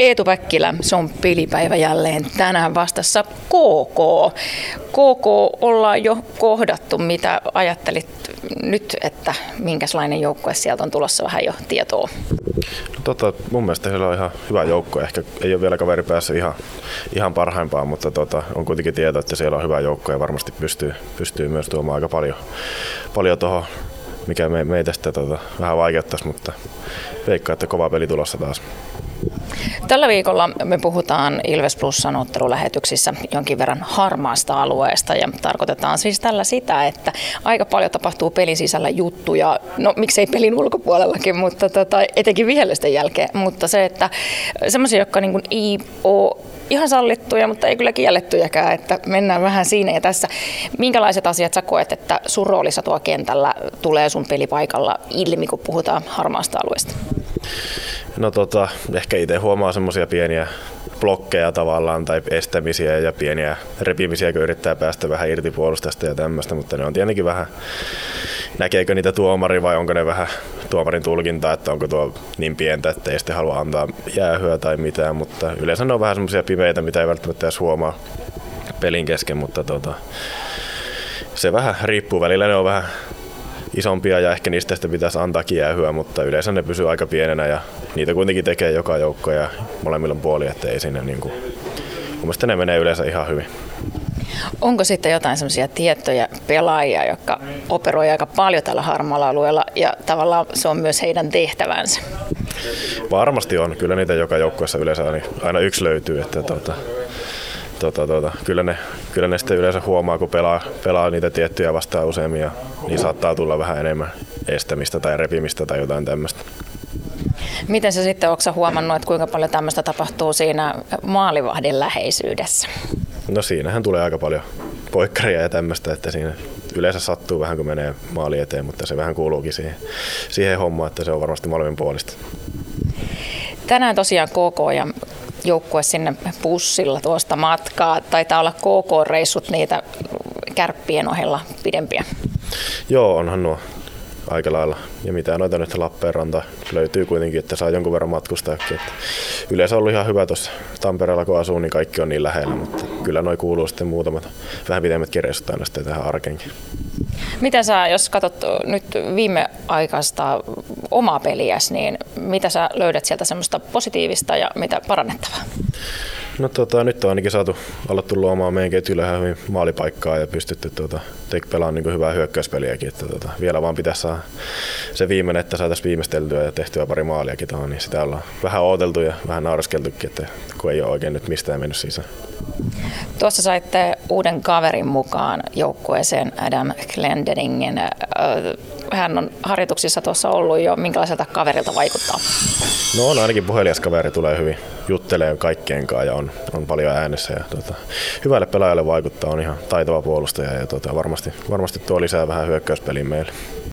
Eetu Päkkilä, se on pelipäivä jälleen tänään vastassa KK. KK ollaan jo kohdattu. Mitä ajattelit nyt, että minkälainen joukkue sieltä on tulossa, vähän jo tietoa? No, mun mielestä heillä on ihan hyvä joukko. Ehkä ei ole vielä kaveri päässyt ihan parhaimpaan, mutta on kuitenkin tietoa, että siellä on hyvä joukko ja varmasti pystyy myös tuomaan aika paljon tuohon, mikä meitä sitten vähän vaikeuttaisi, mutta veikkaan, että kova peli tulossa taas. Tällä viikolla me puhutaan Ilves Plusan ottelulähetyksissä jonkin verran harmaasta alueesta ja tarkoitetaan siis tällä sitä, että aika paljon tapahtuu pelin sisällä juttuja, no miksei pelin ulkopuolellakin, mutta etenkin vihellisten jälkeen, mutta se, että semmoisia, jotka niin kuin ei ole ihan sallittuja, mutta ei kyllä kiellettyjäkään, että mennään vähän siinä ja tässä. Minkälaiset asiat sä koet, että sun roolissa tuo kentällä tulee sun pelipaikalla ilmi, kun puhutaan harmaasta alueesta? No ehkä itse huomaa semmoisia pieniä blokkeja tavallaan tai estämisiä ja pieniä repimisiä, kun yrittää päästä vähän irti puolustasta ja tämmöistä, mutta ne on tietenkin vähän, näkeekö niitä tuomari vai onko ne vähän tuomarin tulkintaa, että onko tuo niin pientä, ettei sitten halua antaa jäähyä tai mitään, mutta yleensä ne on vähän semmoisia pimeitä, mitä ei välttämättä edes huomaa pelin kesken, mutta se vähän riippuu, välillä ne on vähän isompia ja ehkä niistä pitäisi antaa jäähyä, mutta yleensä ne pysyy aika pienenä ja niitä kuitenkin tekee joka joukko ja molemmilla on puoli, ettei siinä mun mielestä ne menee yleensä ihan hyvin. Onko sitten jotain semmoisia tiettyjä pelaajia, jotka operoi aika paljon tällä harmaalla alueella ja tavallaan se on myös heidän tehtävänsä? Varmasti on, kyllä niitä joka joukkueessa yleensä aina yksi löytyy, että Kyllä ne sitten yleensä huomaa, kun pelaa niitä tiettyjä vastaan useammin ja niin saattaa tulla vähän enemmän estämistä tai repimistä tai jotain tämmöistä. Miten sä sitten, ootko sä huomannut, että kuinka paljon tämmöistä tapahtuu siinä maalivahdin läheisyydessä? No siinähän tulee aika paljon poikkaria ja tämmöistä, että siinä yleensä sattuu vähän kun menee maali eteen, mutta se vähän kuuluukin siihen hommaan, että se on varmasti molemmin puolista. Tänään tosiaan KK ja joukkue sinne bussilla tuosta matkaa. Taitaa olla KK-reissut niitä Kärppien ohella pidempiä. Joo, onhan nuo aika lailla. Ja mitä noita nyt Lappeenranta löytyy kuitenkin, että saa jonkun verran matkustaakin. Että yleensä on ollut ihan hyvä tuossa Tampereella, kun asuu, niin kaikki on niin lähellä, mutta kyllä noi kuuluu sitten muutamat vähän pidemmätkin reissut aina sitten tähän arkeenkin. Mitä sä, jos katsot nyt viimeaikaista omaa peliäsi, niin mitä sä löydät sieltä semmoista positiivista ja mitä parannettavaa? No nyt on ainakin alettu luomaan meidän ketjulle ihan hyvin maalipaikkaa ja pystytty pelaamaan niin hyvää hyökkäyspeliäkin. Että vielä vaan pitäisi saada se viimeinen, että saataisiin viimeisteltyä ja tehtyä pari maaliakin tuohon, niin sitä ollaan vähän odoteltu ja vähän naureskeltukin, että kun ei ole oikein nyt mistään mennyt sisään. Tuossa saitte uuden kaverin mukaan joukkueeseen, Adam Glendeningen. Hän on harjoituksissa tuossa ollut jo. Minkälaiselta kaverilta vaikuttaa? No on ainakin puhelias kaveri, tulee hyvin juttelemaan kaikkien kanssa ja on paljon äänessä. Ja, hyvälle pelaajalle vaikuttaa, on ihan taitava puolustaja ja varmasti tuo lisää vähän hyökkäyspeliä meille.